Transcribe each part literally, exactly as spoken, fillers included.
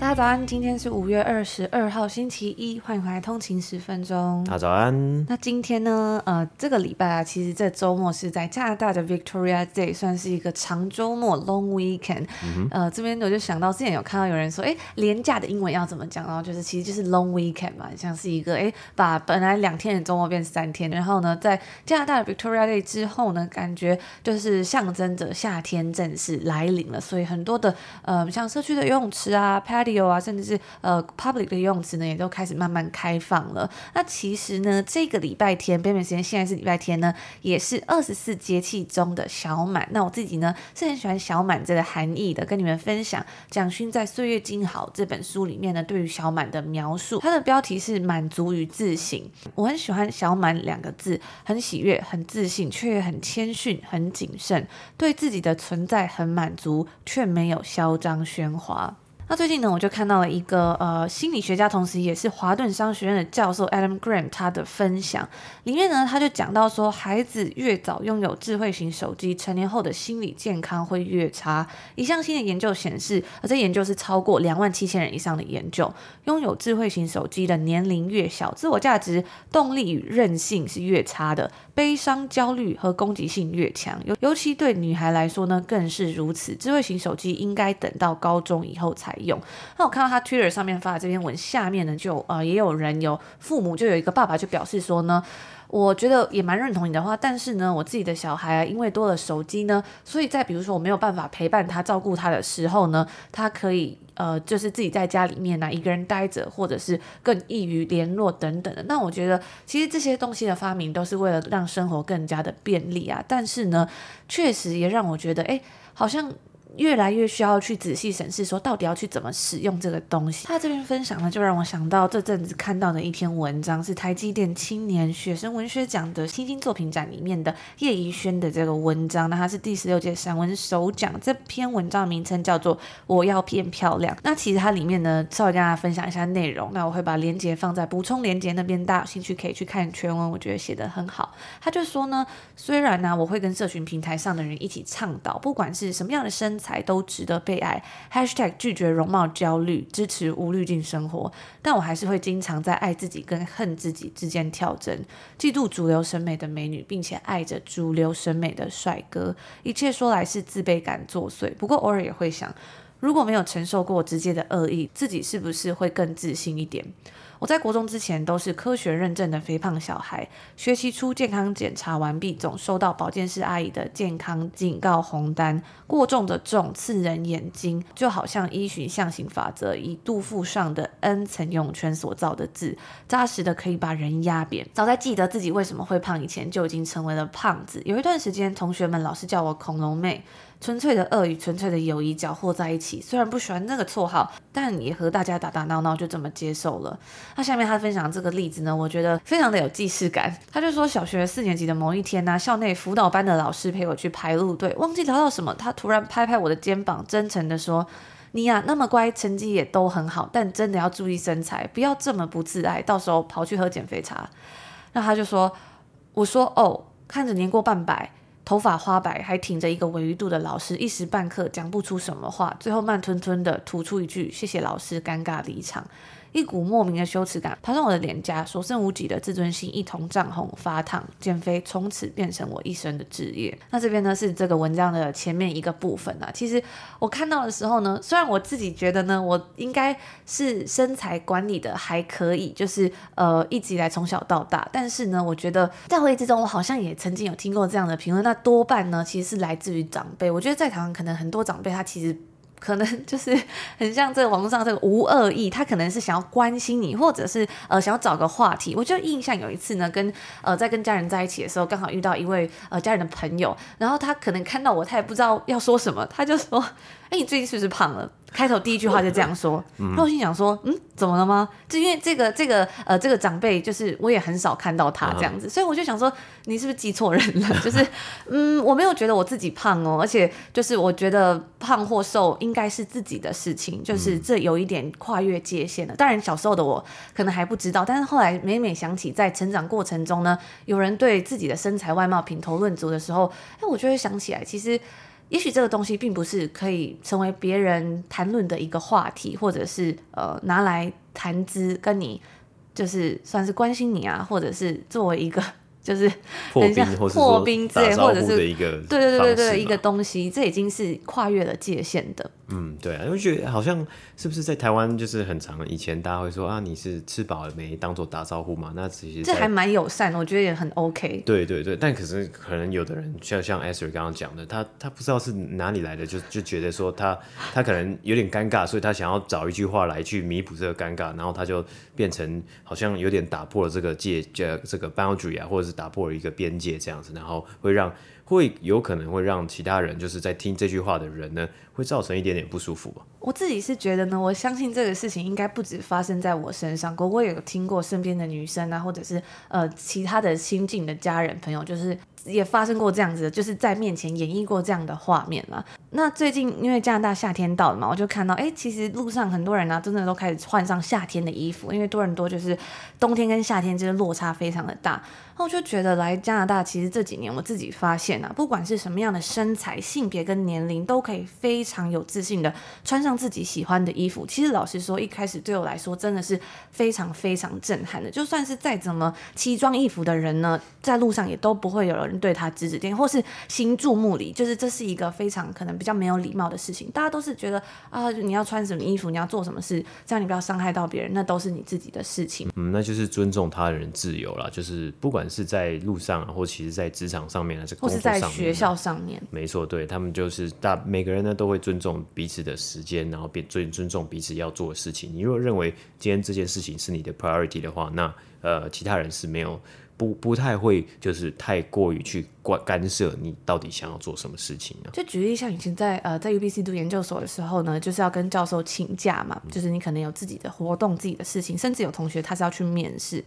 大家早安，今天是五月二十二号星期一，欢迎回来通勤十分钟。大家早安。那今天呢，呃，这个礼拜啊，其实这周末是在加拿大的 Victoria Day， 算是一个长周末 long weekend、嗯、呃，这边我就想到之前有看到有人说，哎，连假的英文要怎么讲，然后就是其实就是 long weekend 嘛，像是一个哎，把本来两天的周末变三天。然后呢，在加拿大的 Victoria Day 之后呢，感觉就是象征着夏天正式来临了，所以很多的呃，像社区的游泳池啊、啊、甚至是、呃、public 的游泳池呢也都开始慢慢开放了。那其实呢，这个礼拜天北美时间现在是礼拜天呢，也是二十四节气中的小满。那我自己呢是很喜欢小满这个含义的，跟你们分享蒋勋在《岁月静好》这本书里面呢对于小满的描述。它的标题是满足与自省。我很喜欢小满两个字，很喜悦，很自信，却也很谦逊，很谨慎，对自己的存在很满足，却没有嚣张喧哗。那最近呢，我就看到了一个呃心理学家，同时也是华顿商学院的教授 Adam Grant 他的分享，里面呢他就讲到说，孩子越早拥有智慧型手机，成年后的心理健康会越差。一项新的研究显示，而这研究是超过两万七千人以上的研究，拥有智慧型手机的年龄越小，自我价值、动力与韧性是越差的，悲伤、焦虑和攻击性越强，尤其对女孩来说呢更是如此。智慧型手机应该等到高中以后才用。那我看到他 Twitter 上面发的这篇文，下面呢就、呃、也有人有父母，就有一个爸爸就表示说呢，我觉得也蛮认同你的话，但是呢我自己的小孩啊，因为多了手机呢，所以在比如说我没有办法陪伴他照顾他的时候呢，他可以呃，就是自己在家里面啊一个人待着，或者是更易于联络等等的。那我觉得其实这些东西的发明都是为了让生活更加的便利啊，但是呢确实也让我觉得哎，好像越来越需要去仔细审视说到底要去怎么使用这个东西。他这边分享呢，就让我想到这阵子看到的一篇文章，是台积电青年学生文学奖的新兴作品展里面的叶宜轩的这个文章。那他是第十六届散文首奖，这篇文章名称叫做我要变漂亮。那其实它里面呢稍微跟大家分享一下内容，那我会把连结放在补充连结那边，大家有兴趣可以去看全文，我觉得写得很好。他就说呢，虽然呢、啊、我会跟社群平台上的人一起倡导不管是什么样的身材都值得被爱， hashtag 拒绝容貌焦虑，支持无滤镜生活，但我还是会经常在爱自己跟恨自己之间跳针，嫉妒主流审美的美女，并且爱着主流审美的帅哥。一切说来是自卑感作祟，不过偶尔也会想，如果没有承受过直接的恶意，自己是不是会更自信一点。我在国中之前都是科学认证的肥胖小孩，学期初健康检查完毕，总收到保健室阿姨的健康警告红单，过重的重，刺人眼睛，就好像依循象形法则，以肚腹上的 N 层泳圈所造的字，扎实的可以把人压扁。早在记得自己为什么会胖以前，就已经成为了胖子。有一段时间，同学们老是叫我恐龙妹。纯粹的恶与纯粹的友谊搅和在一起，虽然不喜欢那个绰号，但也和大家打打闹闹，就这么接受了。那下面他分享这个例子呢，我觉得非常的有既视感。他就说，小学四年级的某一天呢、啊，校内辅导班的老师陪我去排路队，忘记聊到什么，他突然拍拍我的肩膀，真诚的说，你呀、啊、那么乖，成绩也都很好，但真的要注意身材，不要这么不自爱，到时候跑去喝减肥茶。那他就说，我说哦，看着年过半百，头发花白，还挺着一个维度的老师，一时半刻讲不出什么话，最后慢吞吞的吐出一句，谢谢老师，尴尬离场。一股莫名的羞耻感爬上我的脸颊，所剩无几的自尊心一同涨红发烫，减肥从此变成我一生的志业。那这边呢是这个文章的前面一个部分啊。其实我看到的时候呢，虽然我自己觉得呢我应该是身材管理的还可以，就是呃一直以来从小到大，但是呢我觉得在回忆之中我好像也曾经有听过这样的评论，那多半呢其实是来自于长辈。我觉得在台湾可能很多长辈他其实可能就是很像这个网上这个无恶意，他可能是想要关心你，或者是呃想要找个话题。我就印象有一次呢跟呃在跟家人在一起的时候，刚好遇到一位呃家人的朋友，然后他可能看到我，他也不知道要说什么，他就说哎、欸、你最近是不是胖了，开头第一句话就这样说。然后我心想说嗯怎么了吗，就因为这个这个呃这个长辈就是我也很少看到他这样子，所以我就想说你是不是记错人了，就是嗯我没有觉得我自己胖哦，而且就是我觉得胖或瘦应该是自己的事情，就是这有一点跨越界限了。当然小时候的我可能还不知道，但是后来每每想起在成长过程中呢有人对自己的身材外貌品头论足的时候，哎，我就会想起来其实也许这个东西并不是可以成为别人谈论的一个话题，或者是呃拿来谈资跟你就是算是关心你啊，或者是作为一个就是很像破冰之类，或者是对对对对一个东西，这已经是跨越了界限的。嗯，对啊，因为觉得好像是不是在台湾就是很常以前大家会说啊你是吃饱了没当做打招呼嘛，那其实这还蛮友善，我觉得也很 OK。 对对对，但可是可能有的人像像 Esther 刚刚讲的，他他不知道是哪里来的，就就觉得说他他可能有点尴尬，所以他想要找一句话来去弥补这个尴尬，然后他就变成好像有点打破了这个界这个 boundary 啊，或者是打破了一个边界这样子，然后会让会有可能会让其他人就是在听这句话的人呢会造成一点点不舒服吧。我自己是觉得呢，我相信这个事情应该不止发生在我身上，我也有听过身边的女生啊，或者是呃其他的亲近的家人朋友，就是也发生过这样子的，就是在面前演绎过这样的画面啦。那最近因为加拿大夏天到了嘛，我就看到哎、欸，其实路上很多人啊真的都开始换上夏天的衣服，因为多伦多就是冬天跟夏天就是落差非常的大。那我就觉得来加拿大其实这几年我自己发现啊，不管是什么样的身材性别跟年龄都可以非常有自信的穿上自己喜欢的衣服。其实老实说一开始对我来说真的是非常非常震撼的，就算是再怎么奇装异服的人呢，在路上也都不会有人对他指指点，或是行注目礼，就是这是一个非常可能比较没有礼貌的事情。大家都是觉得啊，你要穿什么衣服，你要做什么事，这样你不要伤害到别人，那都是你自己的事情。嗯，那就是尊重他人自由啦，就是不管是在路上、啊、或其实在职场上面、啊、在工作上面、啊、或是在学校上面，没错，对，他们就是大每个人呢都会尊重彼此的时间，然后尊尊重彼此要做的事情。你如果认为今天这件事情是你的 priority 的话，那呃其他人是没有不, 不太会就是太过于去干涉你到底想要做什么事情、啊、就举例像以前在呃在 U B C 读研究所的时候呢，就是要跟教授请假嘛，就是你可能有自己的活动自己的事情，甚至有同学他是要去面试。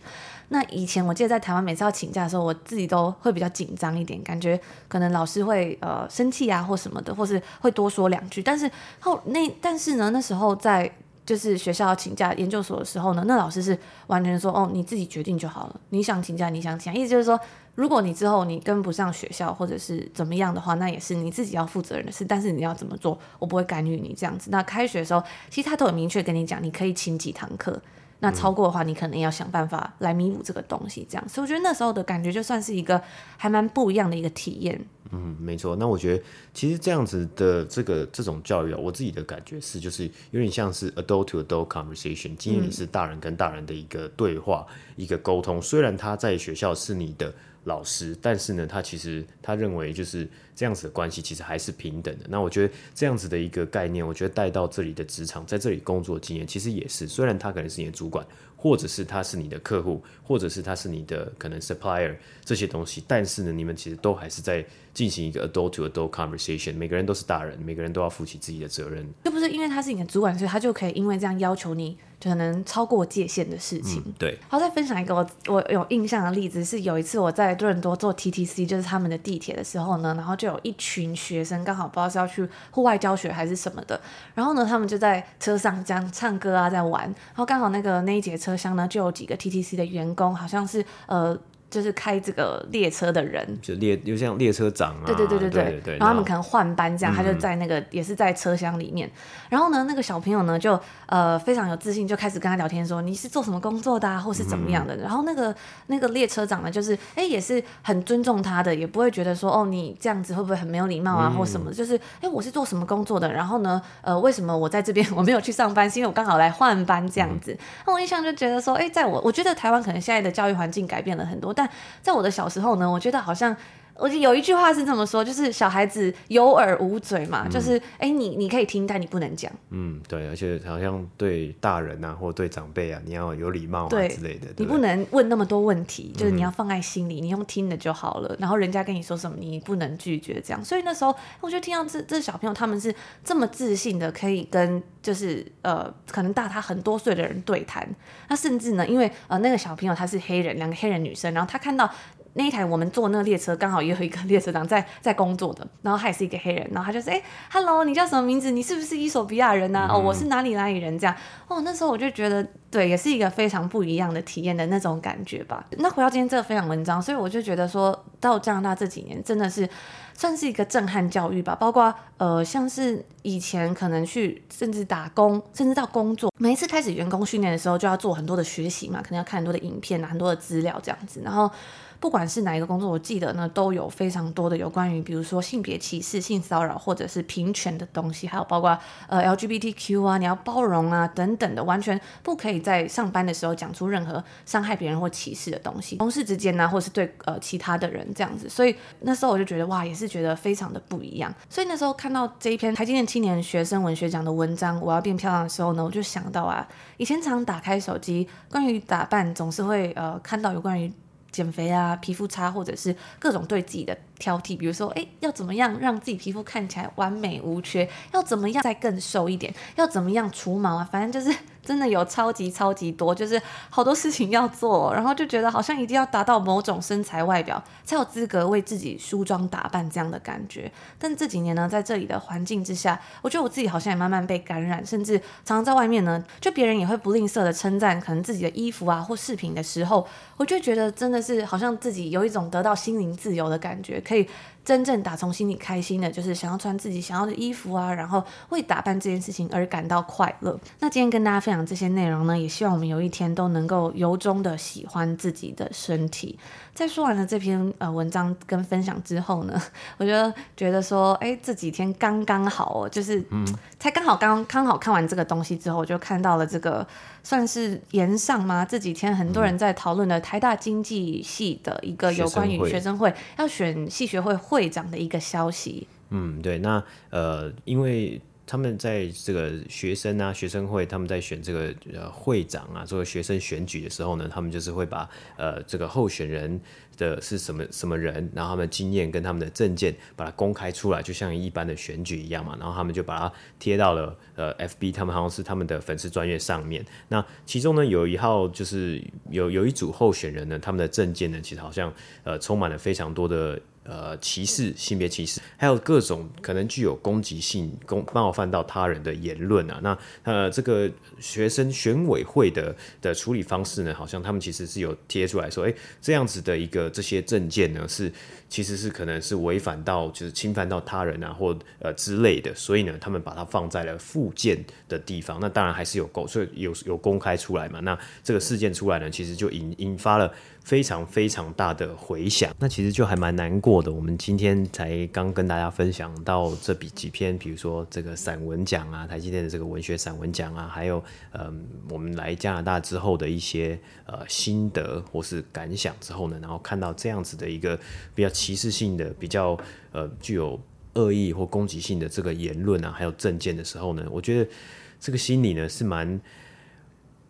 那以前我记得在台湾每次要请假的时候，我自己都会比较紧张一点，感觉可能老师会呃生气啊或什么的，或是会多说两句。但是后那但是呢那时候在就是学校要请假研究所的时候呢，那老师是完全说哦你自己决定就好了，你想请假你想请假，意思就是说如果你之后你跟不上学校或者是怎么样的话，那也是你自己要负责任的事，但是你要怎么做我不会干预你这样子。那开学的时候其实他都有明确跟你讲你可以请几堂课，那超过的话你可能要想办法来弥补这个东西这样。所以我觉得那时候的感觉就算是一个还蛮不一样的一个体验。嗯，没错。那我觉得其实这样子的这个这种教育啊，我自己的感觉是就是有点像是 adult to adult conversation， 今天你是大人跟大人的一个对话、嗯、一个沟通。虽然他在学校是你的老师，但是呢他其实他认为就是这样子的关系其实还是平等的。那我觉得这样子的一个概念我觉得带到这里的职场，在这里工作经验其实也是，虽然他可能是你的主管，或者是他是你的客户，或者是他是你的可能 supplier 这些东西，但是呢你们其实都还是在进行一个 adult to adult conversation， 每个人都是大人，每个人都要负起自己的责任。就不是因为他是你的主管所以他就可以因为这样要求你可能超过界限的事情、嗯、对。好，再分享一个 我, 我有印象的例子，是有一次我在多伦多坐 T T C 就是他们的地铁的时候呢，然后就有一群学生刚好不知道是要去户外教学还是什么的，然后呢他们就在车上这样唱歌啊在玩，然后刚好那个那一节车厢呢就有几个 T T C 的员工好像是呃就是开这个列车的人，就列又像列车长啊，对对对对 对, 对, 对, 对然后他们可能换班这样，他就在那个、嗯、也是在车厢里面，然后呢那个小朋友呢就呃非常有自信，就开始跟他聊天说你是做什么工作的啊，或是怎么样的、嗯、然后那个那个列车长呢就是哎也是很尊重他的，也不会觉得说哦你这样子会不会很没有礼貌啊、嗯、或什么，就是哎我是做什么工作的，然后呢呃为什么我在这边我没有去上班，是因为我刚好来换班这样子。那、嗯、我印象就觉得说哎在我我觉得台湾可能现在的教育环境改变了很多，但在我的小时候呢，我觉得好像我有一句话是这么说，就是小孩子有耳无嘴嘛、嗯、就是哎、欸，你你可以听但你不能讲，嗯，对，而且好像对大人啊或对长辈啊你要有礼貌啊之类的，对，你不能问那么多问题，就是你要放在心里、嗯、你用听的就好了，然后人家跟你说什么你不能拒绝这样。所以那时候我就听到 这, 这小朋友他们是这么自信的可以跟就是呃可能大他很多岁的人对谈，那甚至呢因为呃那个小朋友他是黑人，两个黑人女生，然后他看到那一台我们坐那个列车刚好也有一个列车长在在工作的，然后他也是一个黑人，然后他就说哎、欸、hello 你叫什么名字，你是不是伊索比亚人啊、嗯、哦我是哪里哪里人这样。哦那时候我就觉得对，也是一个非常不一样的体验的那种感觉吧。那回到今天这个分享文章，所以我就觉得说到加拿大这几年真的是算是一个震撼教育吧，包括呃像是以前可能去甚至打工甚至到工作，每一次开始员工训练的时候就要做很多的学习嘛，可能要看很多的影片啊很多的资料这样子，然后不管是哪一个工作我记得呢都有非常多的有关于比如说性别歧视性骚扰或者是平权的东西，还有包括、呃、L G B T Q 啊你要包容啊等等的，完全不可以在上班的时候讲出任何伤害别人或歧视的东西，同事之间啊或是对、呃、其他的人这样子。所以那时候我就觉得哇也是觉得非常的不一样。所以那时候看到这一篇台积电青年学生文学奖的文章我要变漂亮的时候呢，我就想到啊以前常打开手机关于打扮总是会、呃、看到有关于减肥啊皮肤差或者是各种对自己的挑剔，比如说哎，要怎么样让自己皮肤看起来完美无缺，要怎么样再更瘦一点，要怎么样除毛啊，反正就是真的有超级超级多，就是好多事情要做、哦、然后就觉得好像一定要达到某种身材外表才有资格为自己梳妆打扮这样的感觉。但这几年呢在这里的环境之下，我觉得我自己好像也慢慢被感染，甚至常常在外面呢就别人也会不吝啬的称赞可能自己的衣服啊或饰品的时候，我就觉得真的是好像自己有一种得到心灵自由的感觉，可以真正打从心里开心的就是想要穿自己想要的衣服啊，然后为打扮这件事情而感到快乐。那今天跟大家分享这些内容呢，也希望我们有一天都能够由衷的喜欢自己的身体。在说完了这篇、呃、文章跟分享之后呢，我就觉得说哎，这几天刚刚好哦，就是、嗯、才刚好刚刚好看完这个东西之后，我就看到了这个算是延上吗，这几天很多人在讨论的台大经济系的一个有关于学生会要选系学会会长的一个消息。嗯，对，那呃，因为他们在这个学生啊学生会他们在选这个、呃、会长啊这个学生选举的时候呢，他们就是会把呃这个候选人的是什么什么人，然后他们的经验跟他们的证件把它公开出来，就像一般的选举一样嘛，然后他们就把它贴到了呃 F B 他们好像是他们的粉丝专页上面。那其中呢有一号就是有有一组候选人呢，他们的证件呢其实好像呃充满了非常多的呃，歧视、性别歧视，还有各种可能具有攻击性、攻冒犯到他人的言论啊。那呃，这个学生选委会的的处理方式呢，好像他们其实是有贴出来说，哎，这样子的一个这些证件呢，是其实是可能是违反到就是侵犯到他人啊，或呃之类的，所以呢，他们把它放在了附件的地方。那当然还是有公，所以有有公开出来嘛。那这个事件出来呢，其实就引引发了非常非常大的回响，那其实就还蛮难过的。我们今天才刚跟大家分享到这笔几篇，比如说这个散文奖啊，台积电的这个文学散文奖啊，还有嗯，我们来加拿大之后的一些呃心得或是感想之后呢，然后看到这样子的一个比较歧视性的、比较呃具有恶意或攻击性的这个言论啊，还有政见的时候呢，我觉得这个心理呢是蛮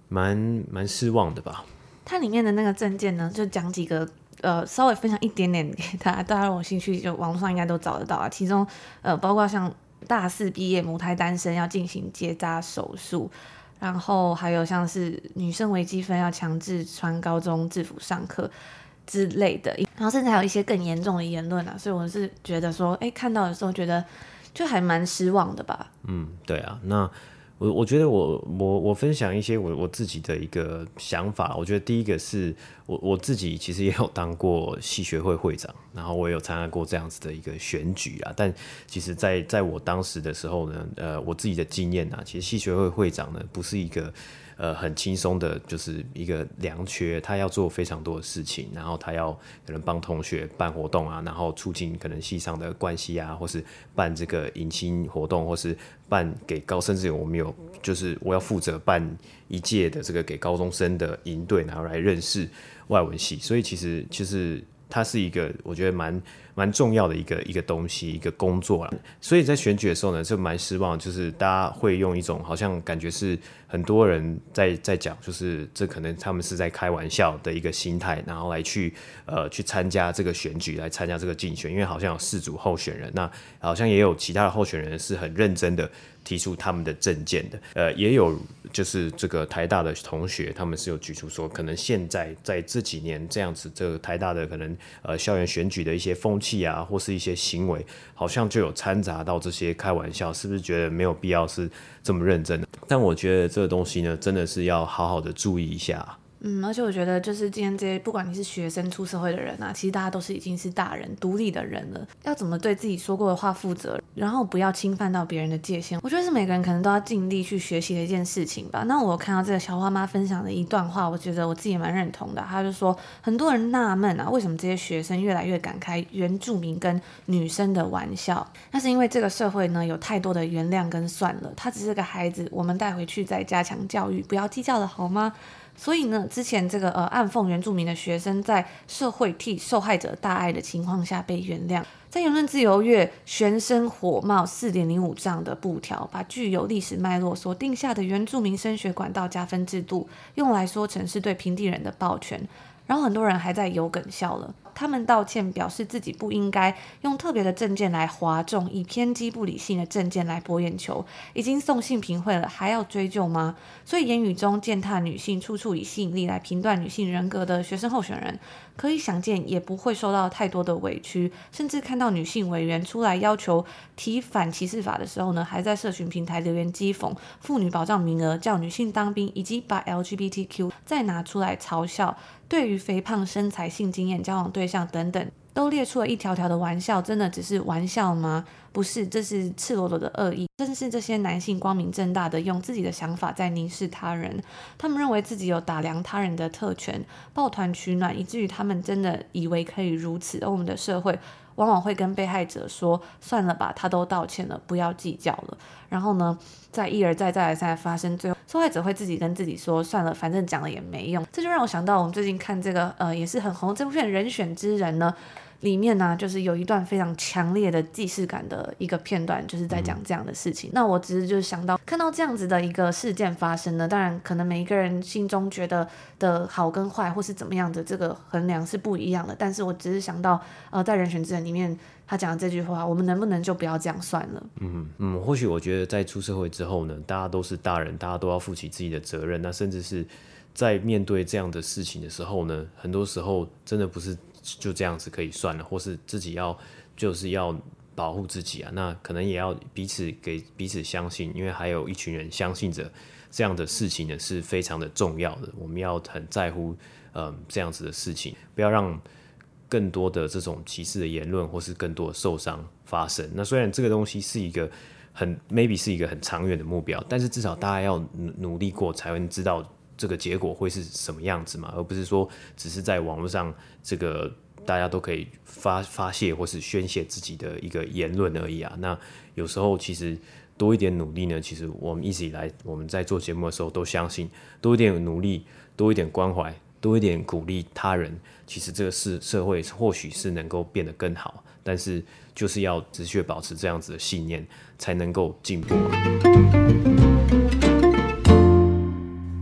蛮蛮失望的吧。它里面的那个证件呢，就讲几个呃，稍微分享一点点给大家，大家有兴趣就网络上应该都找得到啊。其中呃，包括像大四毕业母胎单身要进行结扎手术，然后还有像是女生微积分要强制穿高中制服上课之类的，然后甚至还有一些更严重的言论啊。所以我是觉得说，哎，看到的时候觉得就还蛮失望的吧。嗯，对啊，那我我觉得我我我分享一些我我自己的一个想法。我觉得第一个是我我自己其实也有当过系学会会长，然后我也有参加过这样子的一个选举啊。但其实在在我当时的时候呢，呃，我自己的经验啊，其实系学会会长呢不是一个呃很轻松的，就是一个良缺，他要做非常多的事情，然后他要可能帮同学办活动啊，然后促进可能系上的关系啊，或是办这个迎新活动，或是办给高甚至我们有就是我要负责办一届的这个给高中生的营队，然后来认识外文系，所以其实就是它是一个我觉得蛮蛮重要的一个一个东西，一个工作啦。所以在选举的时候呢，就蛮失望，就是大家会用一种好像感觉是很多人在在讲，就是这可能他们是在开玩笑的一个心态，然后来去呃去参加这个选举，来参加这个竞选，因为好像有四组候选人，那好像也有其他的候选人是很认真的提出他们的政见的，呃，也有就是这个台大的同学，他们是有举出说，可能现在在这几年这样子，这个台大的可能呃校园选举的一些风气啊，或是一些行为，好像就有掺杂到这些开玩笑，是不是觉得没有必要是这么认真的？但我觉得这个东西呢，真的是要好好的注意一下啊。嗯，而且我觉得就是今天这些不管你是学生出社会的人啊，其实大家都是已经是大人独立的人了，要怎么对自己说过的话负责，然后不要侵犯到别人的界限，我觉得是每个人可能都要尽力去学习的一件事情吧。那我看到这个小花妈分享的一段话，我觉得我自己也蛮认同的。她就说很多人纳闷啊，为什么这些学生越来越敢开原住民跟女生的玩笑，那是因为这个社会呢有太多的原谅跟算了，她只是个孩子，我们带回去再加强教育，不要计较了好吗？所以呢，之前这个呃暗讽原住民的学生，在社会替受害者大爱的情况下被原谅。在言论自由月悬升火冒 四点零五 丈的布条，把具有历史脉络所定下的原住民升学管道加分制度用来说成是对平地人的暴权，然后很多人还在有梗笑了，他们道歉表示自己不应该用特别的政见来哗众，以偏激不理性的政见来博眼球，已经送性平会了还要追究吗？所以言语中践踏女性，处处以吸引力来评断女性人格的学生候选人，可以想见也不会受到太多的委屈，甚至看到女性委员出来要求提反歧视法的时候呢，还在社群平台留言讥讽妇女保障名额，叫女性当兵，以及把 L G B T Q 再拿出来嘲笑，对于肥胖身材性经验交往对象等等都列出了一条条的玩笑，真的只是玩笑吗？不是，这是赤裸裸的恶意。正是这些男性光明正大的用自己的想法在凝视他人，他们认为自己有打量他人的特权，抱团取暖，以至于他们真的以为可以如此。而我们的社会往往会跟被害者说算了吧，他都道歉了，不要计较了，然后呢再一而再再而三发生，最后受害者会自己跟自己说算了，反正讲了也没用。这就让我想到我们最近看这个呃也是很红这部片《人选之人》呢，里面呢、啊、就是有一段非常强烈的既视感的一个片段，就是在讲这样的事情、嗯、那我只是就是想到看到这样子的一个事件发生呢，当然可能每一个人心中觉得的好跟坏或是怎么样的这个衡量是不一样的，但是我只是想到呃，在《人选之人》里面他讲的这句话，我们能不能就不要这样算了。嗯嗯，或许我觉得在出社会之后呢，大家都是大人，大家都要负起自己的责任，那甚至是在面对这样的事情的时候呢，很多时候真的不是就这样子可以算了，或是自己要就是要保护自己啊，那可能也要彼此给彼此相信，因为还有一群人相信着这样的事情呢是非常的重要的，我们要很在乎、呃、这样子的事情，不要让更多的这种歧视的言论或是更多的受伤发生。那虽然这个东西是一个很 maybe 是一个很长远的目标，但是至少大家要努力过才会知道这个结果会是什么样子嘛，而不是说只是在网络上这个大家都可以 发, 发泄或是宣泄自己的一个言论而已啊。那有时候其实多一点努力呢，其实我们一直以来我们在做节目的时候都相信，多一点努力，多一点关怀，多一点鼓励他人，其实这个社会或许是能够变得更好，但是就是要持续保持这样子的信念才能够进步啊。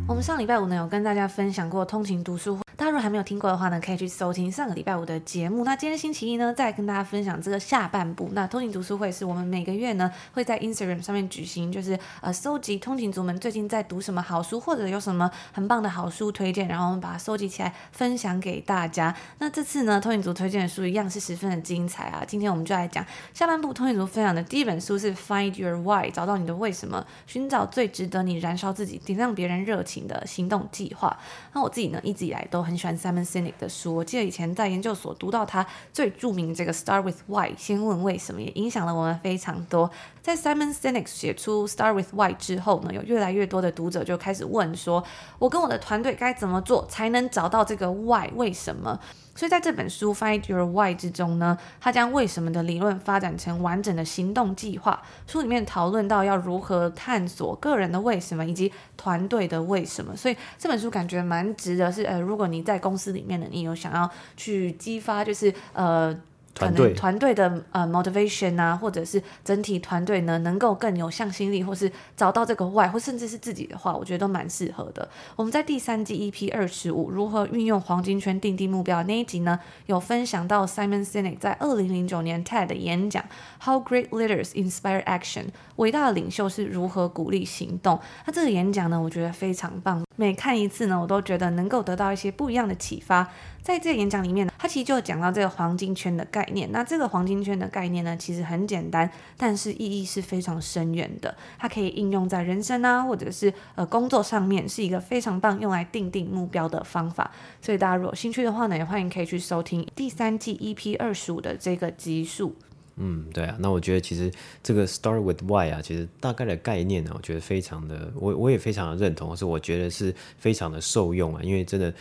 我们上礼拜五呢有跟大家分享过通勤读书会，大家如果还没有听过的话呢，可以去收听上个礼拜五的节目。那今天星期一呢，再跟大家分享这个下半部。那通勤读书会是我们每个月呢会在 Instagram 上面举行，就是呃收集通勤族们最近在读什么好书，或者有什么很棒的好书推荐，然后我们把它收集起来分享给大家。那这次呢，通勤族推荐的书一样是十分的精彩啊。今天我们就来讲下半部通勤族分享的第一本书是 Find Your Why， 找到你的为什么，寻找最值得你燃烧自己、点亮别人热情的行动计划。那我自己呢，一直以来都很喜欢 Simon Sinek 的书，我记得以前在研究所读到他最著名这个 Start with Why 先问为什么，也影响了我们非常多。在 Simon Sinek 写出 Start with Why 之后呢，有越来越多的读者就开始问说，我跟我的团队该怎么做才能找到这个 Why 为什么。所以在这本书 Find Your Why 之中呢，他将为什么的理论发展成完整的行动计划。书里面讨论到要如何探索个人的为什么以及团队的为什么，所以这本书感觉蛮值得是、呃、如果你在公司里面呢，你有想要去激发就是呃可能团队的、呃、motivation 啊，或者是整体团队呢能够更有向心力，或是找到这个 why， 或甚至是自己的话，我觉得都蛮适合的。我们在第三季 E P 二十五 如何运用黄金圈定定目标那一集呢，有分享到 Simon Sinek 在二零零九年 TED 的演讲 How Great Leaders Inspire Action， 伟大的领袖是如何鼓励行动。他这个演讲呢，我觉得非常棒，每看一次呢，我都觉得能够得到一些不一样的启发。在这个演讲里面，他其实就讲到这个黄金圈的概念。那这个黄金圈的概念呢，其实很简单，但是意义是非常深远的。它可以应用在人生啊，或者是呃工作上面，是一个非常棒用来定定目标的方法。所以大家如果有兴趣的话呢，也欢迎可以去收听第三季 E P 二十五 的这个集数。嗯，对啊，那我觉得其实这个 Start with Why 啊，其实大概的概念呢、啊，我觉得非常的，我我也非常的认同，或是我觉得是非常的受用啊，因为真的。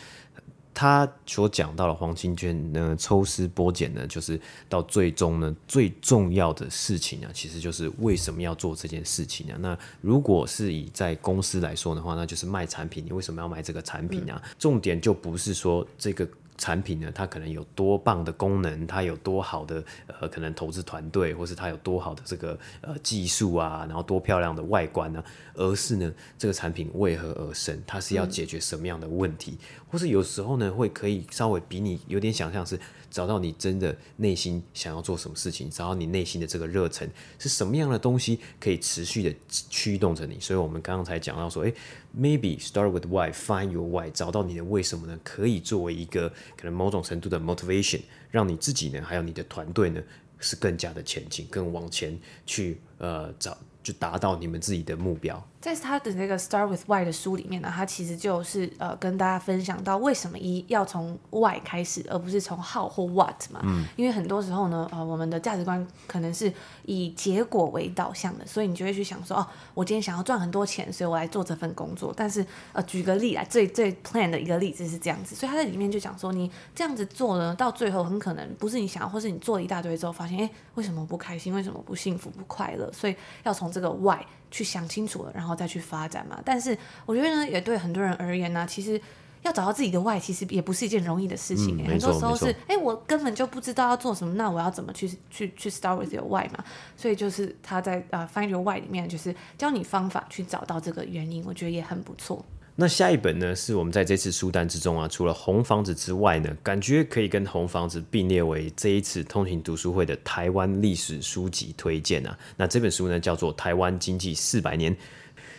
他所讲到的黄金圈呢，抽丝剥茧呢，就是到最终呢，最重要的事情啊，其实就是为什么要做这件事情啊。那如果是以在公司来说的话，那就是卖产品，你为什么要卖这个产品啊？嗯、重点就不是说这个产品呢，它可能有多棒的功能，它有多好的呃，可能投资团队，或是它有多好的这个呃技术啊，然后多漂亮的外观啊，而是呢，这个产品为何而生？它是要解决什么样的问题？嗯、或是有时候呢，会可以稍微比你有点想象是找到你真的内心想要做什么事情，找到你内心的这个热忱是什么样的东西可以持续的驱动着你。所以我们刚刚才讲到说，哎 ，maybe start with why, find your why， 找到你的为什么呢？可以作为一个可能某种程度的 motivation， 让你自己呢，还有你的团队呢，是更加的前进，更往前去呃找，就达到你们自己的目标。在他的那个 Start with Why 的书里面呢，他其实就是呃跟大家分享到为什么一要从 Why 开始，而不是从 How 或 What 嘛。嗯、因为很多时候呢，呃，我们的价值观可能是以结果为导向的，所以你就会去想说，哦，我今天想要赚很多钱，所以我来做这份工作。但是呃，举个例来，最最 plan 的一个例子是这样子，所以他在里面就讲说，你这样子做呢，到最后很可能不是你想要，或是你做了一大堆之后发现，哎，为什么不开心？为什么不幸福？不快乐？所以要从这个 Why 去想清楚了，然后。然后再去发展嘛。但是我觉得呢，也对很多人而言呢、啊，其实要找到自己的 why 其实也不是一件容易的事情、欸嗯、很多时候是哎、欸，我根本就不知道要做什么，那我要怎么去去去 start with your why 嘛。所以就是他在、呃、find your why 里面就是教你方法去找到这个原因，我觉得也很不错。那下一本呢，是我们在这次书单之中啊，除了红房子之外呢，感觉可以跟红房子并列为这一次通勤读书会的台湾历史书籍推荐啊。那这本书呢，叫做《台湾经济四百年》。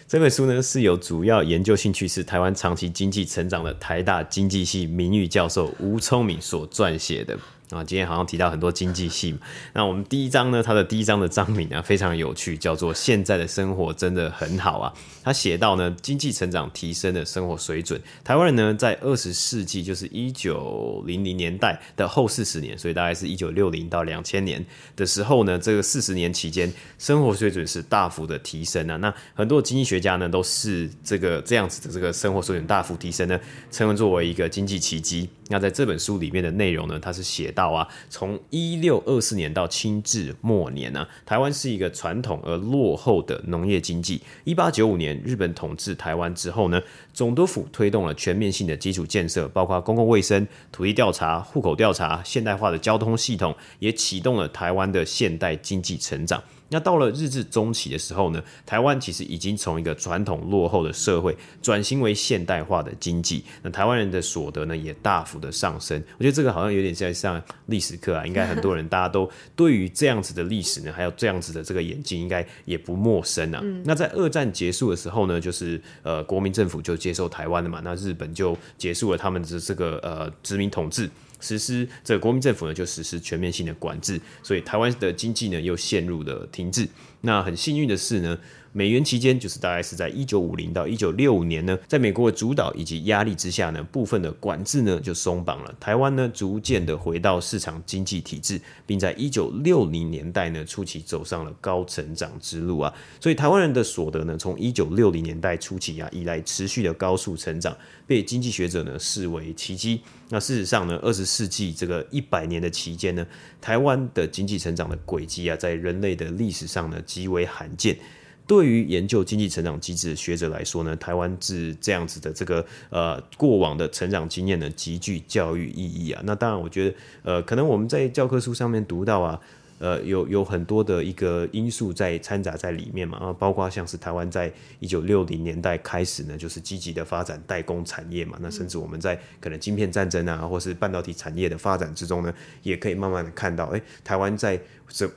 这本书呢，是由主要研究兴趣是台湾长期经济成长的台大经济系名誉教授吴聪敏所撰写的。啊，今天好像提到很多经济系嘛。那我们第一章呢，它的第一章的章名啊非常有趣，叫做现在的生活真的很好啊。他写到呢，经济成长提升了生活水准，台湾人呢在二十世纪就是一九零零年代的后四十年，所以大概是一九六零到两千年的时候呢，这个四十年期间生活水准是大幅的提升啊。那很多经济学家呢都是这个这样子的这个生活水准大幅提升呢，称作为一个经济奇迹。那在这本书里面的内容呢，它是写到啊，从一六二四年到清治末年啊，台湾是一个传统而落后的农业经济。一八九五年日本统治台湾之后呢，总督府推动了全面性的基础建设，包括公共卫生、土地调查、户口调查、现代化的交通系统，也启动了台湾的现代经济成长。那到了日治中期的时候呢，台湾其实已经从一个传统落后的社会转型为现代化的经济，那台湾人的所得呢也大幅的上升。我觉得这个好像有点在上历史课啊，应该很多人大家都对于这样子的历史呢，还有这样子的这个演进应该也不陌生啊。嗯、那在二战结束的时候呢，就是呃国民政府就接受台湾了嘛，那日本就结束了他们的这个呃殖民统治。实施这个国民政府呢，就实施全面性的管制，所以台湾的经济呢又陷入了停滞。那很幸运的是呢，美元期间就是大概是在一九五零到一九六五年呢，在美国的主导以及压力之下呢，部分的管制呢就松绑了，台湾呢逐渐的回到市场经济体制，并在一九六零年代呢初期走上了高成长之路啊。所以台湾人的所得呢，从一九六零年代初期啊以来持续的高速成长，被经济学者呢视为奇迹。那事实上呢，二十世纪这个一百年的期间呢，台湾的经济成长的轨迹啊，在人类的历史上呢极为罕见。对于研究经济成长机制的学者来说呢，台湾是这样子的这个呃过往的成长经验呢，极具教育意义啊。那当然，我觉得呃，可能我们在教科书上面读到啊，呃，有有很多的一个因素在掺杂在里面嘛，啊，包括像是台湾在一九六零年代开始呢，就是积极的发展代工产业嘛，那甚至我们在可能晶片战争啊，或是半导体产业的发展之中呢，也可以慢慢的看到，哎，台湾在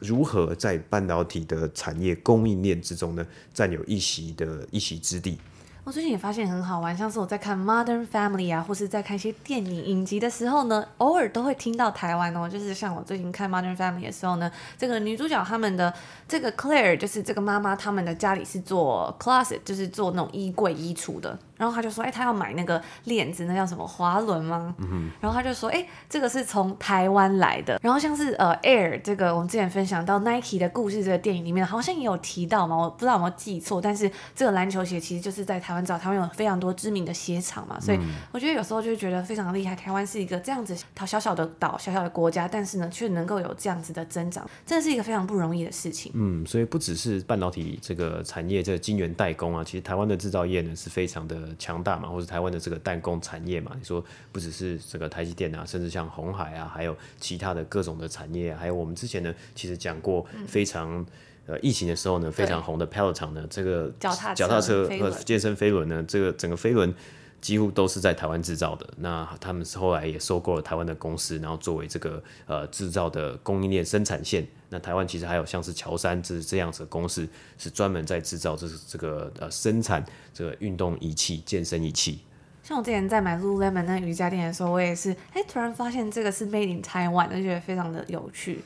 如何在半导体的产业供应链之中呢，占有一席的一席之地。我最近也发现很好玩，像是我在看 Modern Family 啊，或是在看一些电影影集的时候呢，偶尔都会听到台湾哦，就是像我最近看 Modern Family 的时候呢，这个女主角他们的这个 Claire 就是这个妈妈，他们的家里是做 closet， 就是做那种衣柜衣橱的，然后她就说，哎、欸，她要买那个链子，那叫什么滑轮吗？嗯、然后她就说，哎、欸，这个是从台湾来的。然后像是呃 Air 这个，我们之前分享到 Nike 的故事这个电影里面，好像也有提到嘛，我不知道有没有记错，但是这个篮球鞋其实就是在台。台湾早，台湾有非常多知名的鞋厂嘛，所以我觉得有时候就觉得非常厉害。台湾是一个这样子小小的岛、小小的国家，但是呢，却能够有这样子的增长，真的是一个非常不容易的事情。嗯，所以不只是半导体这个产业，这个晶圆代工啊，其实台湾的制造业呢是非常的强大嘛，或是台湾的这个代工产业嘛，你说不只是这个台积电啊，甚至像鸿海啊，还有其他的各种的产业，还有我们之前呢，其实讲过非常、嗯。呃，疫情的时候呢，非常红的 Peloton 呢，这个脚踏脚踏车和健身飞轮呢，这个整个飞轮几乎都是在台湾制造的。那他们后来也收购了台湾的公司，然后作为这个呃制造的供应链生产线。那台湾其实还有像是乔山这这样子的公司，是专门在制造这这个呃生产这个运动仪器、健身仪器。像我之前在买 Lululemon 那瑜伽垫的时候，我也是哎突然发现这个是 Made in Taiwan， 就觉得非常的有趣。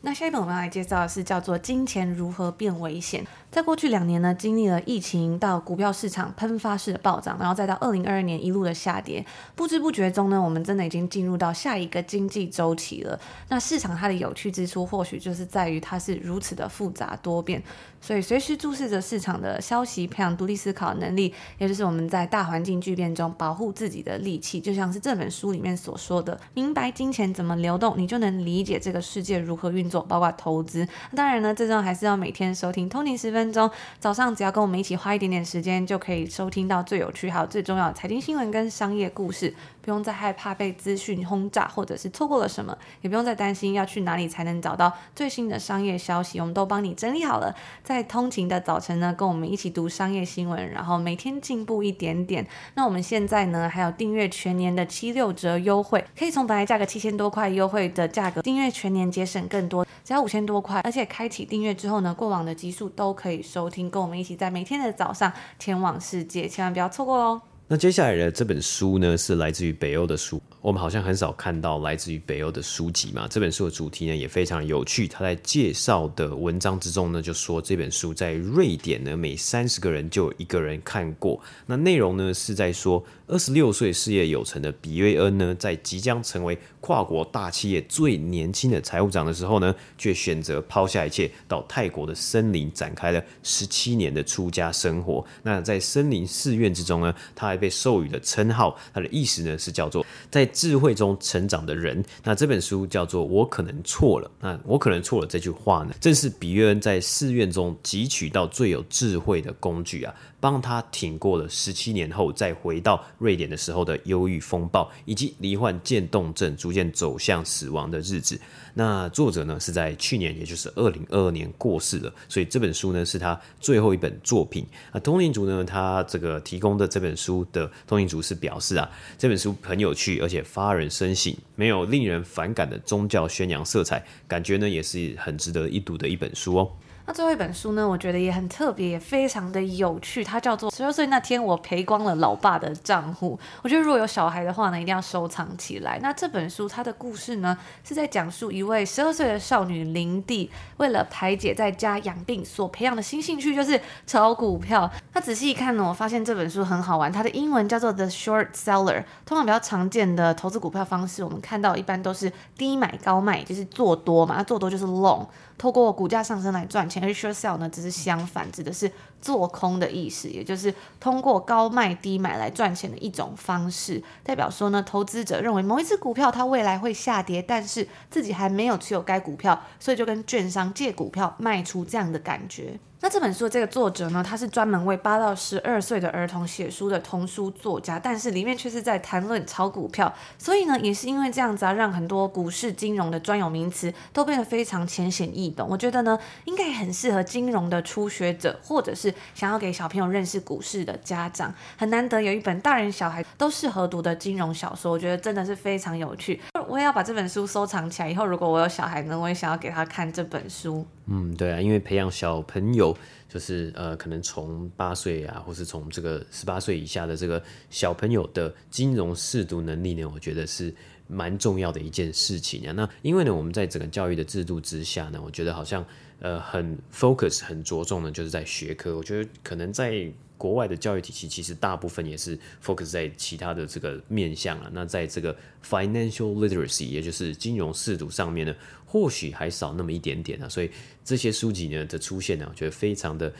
那下一本我们要来介绍的是叫做《金钱如何变危险》。在过去两年呢，经历了疫情到股票市场喷发式的暴涨，然后再到二零二二年一路的下跌，不知不觉中呢，我们真的已经进入到下一个经济周期了。那市场它的有趣之处或许就是在于它是如此的复杂多变，所以随时注视着市场的消息，培养独立思考能力，也就是我们在大环境巨变中保护自己的利器。就像是这本书里面所说的，明白金钱怎么流动，你就能理解这个世界如何运作，包括投资。当然呢，最重要还是要每天收听 Tony 十分钟，早上只要跟我们一起花一点点时间，就可以收听到最有趣还有最重要的财经新闻跟商业故事，不用再害怕被资讯轰炸或者是错过了什么，也不用再担心要去哪里才能找到最新的商业消息，我们都帮你整理好了，在通勤的早晨呢，跟我们一起读商业新闻，然后每天进步一点点。那我们现在呢还有订阅全年的七六折优惠，可以从本来价格七千多块优惠的价格订阅全年，节省更多，只要五千多块，而且开启订阅之后呢，过往的集数都可以收听，跟我们一起在每天的早上前往世界，千万不要错过哦。那接下来的这本书呢，是来自于北欧的书，我们好像很少看到来自于北欧的书籍嘛。这本书的主题呢也非常有趣，他在介绍的文章之中呢，就说这本书在瑞典呢，每三十个人就有一个人看过。那内容呢是在说，二十六岁事业有成的比瑞恩呢，在即将成为跨国大企业最年轻的财务长的时候呢，却选择抛下一切，到泰国的森林展开了十七年的出家生活。那在森林寺院之中呢，他还被授予的称号，它的意思呢是叫做在智慧中成长的人。那这本书叫做我可能错了，那我可能错了这句话呢，正是比约恩在寺院中汲取到最有智慧的工具啊，帮他挺过了十七年后再回到瑞典的时候的忧郁风暴，以及罹患渐冻症逐渐走向死亡的日子。那作者呢是在去年，也就是二零二二年过世了，所以这本书呢是他最后一本作品。那通灵族呢，他这个提供的这本书的通灵族是表示啊，这本书很有趣，而且发人深省，没有令人反感的宗教宣扬色彩，感觉呢也是很值得一读的一本书哦。那最后一本书呢，我觉得也很特别，也非常的有趣，它叫做十二岁那天我赔光了老爸的账户。我觉得如果有小孩的话呢，一定要收藏起来。那这本书它的故事呢，是在讲述一位十二岁的少女林地，为了排解在家养病所培养的新兴趣，就是炒股票。那仔细一看呢，我发现这本书很好玩，它的英文叫做 The Short Seller。 通常比较常见的投资股票方式，我们看到一般都是低买高卖，就是做多嘛，做多就是 long， 透过股价上升来赚钱。而 short sell 呢，只是相反，指的是做空的意思，也就是通过高卖低买来赚钱的一种方式。代表说呢，投资者认为某一只股票它未来会下跌，但是自己还没有持有该股票，所以就跟券商借股票卖出这样的感觉。那这本书的这个作者呢，他是专门为八到十二岁的儿童写书的童书作家，但是里面却是在谈论炒股票，所以呢，也是因为这样子啊，让很多股市金融的专有名词都变得非常浅显易懂。我觉得呢，应该很适合金融的初学者，或者是想要给小朋友认识股市的家长。很难得有一本大人小孩都适合读的金融小说，我觉得真的是非常有趣。我也要把这本书收藏起来，以后如果我有小孩呢，我也想要给他看这本书。嗯，对啊，因为培养小朋友就是呃，可能从八岁啊，或是从这个十八岁以下的这个小朋友的金融识读能力呢，我觉得是蛮重要的一件事情啊。那因为呢，我们在整个教育的制度之下呢，我觉得好像呃很 focus 很着重的就是在学科。我觉得可能在国外的教育体系其实大部分也是 focus 在其他的这个面向啊，那在这个 financial literacy 也就是金融识读上面呢，或许还少那么一点点啊，所以这些书籍呢的出现呢、啊，我觉得非常的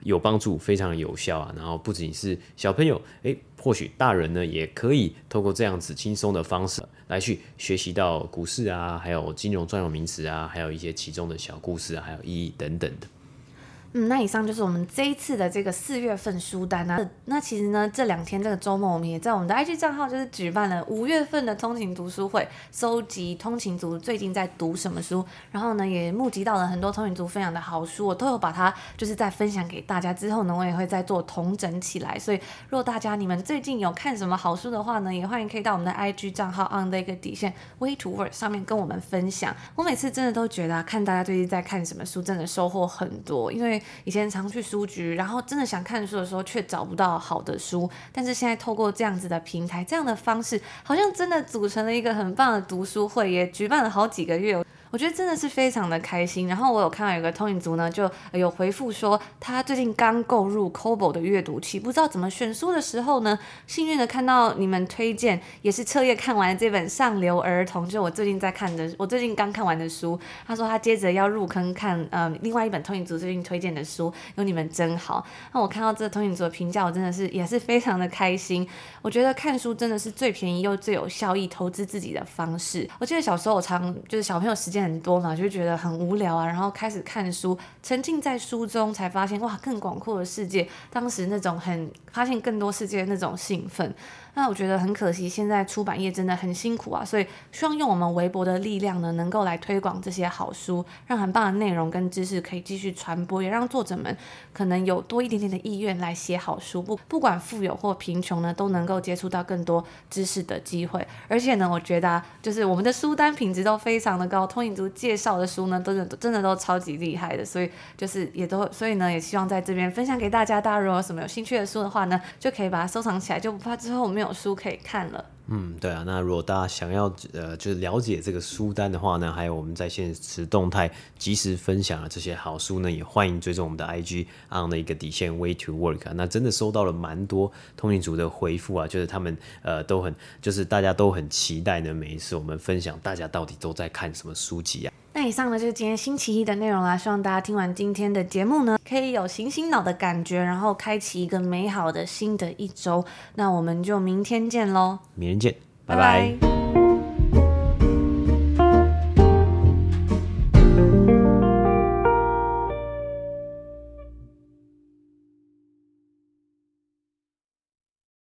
有帮助，非常有效啊。然后不仅是小朋友，诶，或许大人呢也可以透过这样子轻松的方式来去学习到股市啊，还有金融专有名词啊，还有一些其中的小故事啊，还有意义等等的。嗯，那以上就是我们这一次的这个四月份书单啊。那其实呢，这两天这个周末，我们也在我们的 I G 账号就是举办了五月份的通勤读书会，收集通勤族最近在读什么书，然后呢，也募集到了很多通勤族分享的好书，我都有把它就是在分享给大家之后呢，我也会再做统整起来。所以，如果大家你们最近有看什么好书的话呢，也欢迎可以到我们的 I G 账号 On the way to work 上面跟我们分享。我每次真的都觉得、啊、看大家最近在看什么书，真的收获很多，因为以前常去书局，然后真的想看书的时候却找不到好的书，但是现在透过这样子的平台，这样的方式，好像真的组成了一个很棒的读书会，也举办了好几个月，我觉得真的是非常的开心。然后我有看到有个通勤族呢，就有回复说他最近刚购入 Kobo 的阅读器，不知道怎么选书的时候呢，幸运的看到你们推荐，也是彻夜看完的这本《上流儿童》，就是我最近在看的，我最近刚看完的书。他说他接着要入坑看、呃、另外一本通勤族最近推荐的书，有你们真好。那我看到这个通勤族的评价，我真的是也是非常的开心。我觉得看书真的是最便宜又最有效益投资自己的方式。我记得小时候我常就是小朋友时间很多嘛，就觉得很无聊啊，然后开始看书，沉浸在书中，才发现哇，更广阔的世界。当时那种很发现更多世界的那种兴奋。那我觉得很可惜，现在出版业真的很辛苦啊，所以希望用我们微薄的力量呢，能够来推广这些好书，让很棒的内容跟知识可以继续传播，也让作者们可能有多一点点的意愿来写好书，不不管富有或贫穷呢，都能够接触到更多知识的机会。而且呢，我觉得、啊、就是我们的书单品质都非常的高，通勤族介绍的书呢，真的真的都超级厉害的，所以就是也都所以呢，也希望在这边分享给大家。大家如果有什么有兴趣的书的话呢，就可以把它收藏起来，就不怕之后没有。有书可以看了。嗯，对啊，那如果大家想要呃，就是了解这个书单的话呢，还有我们在现实动态及时分享的这些好书呢，也欢迎追踪我们的 I G on 的一个底线 way to work 啊。那真的收到了蛮多通勤族的回复啊，就是他们呃都很，就是大家都很期待呢，每一次我们分享大家到底都在看什么书籍啊。那以上呢就是今天星期一的内容啦，希望大家听完今天的节目呢，可以有醒醒脑的感觉，然后开启一个美好的新的一周。那我们就明天见咯，明天见，拜拜。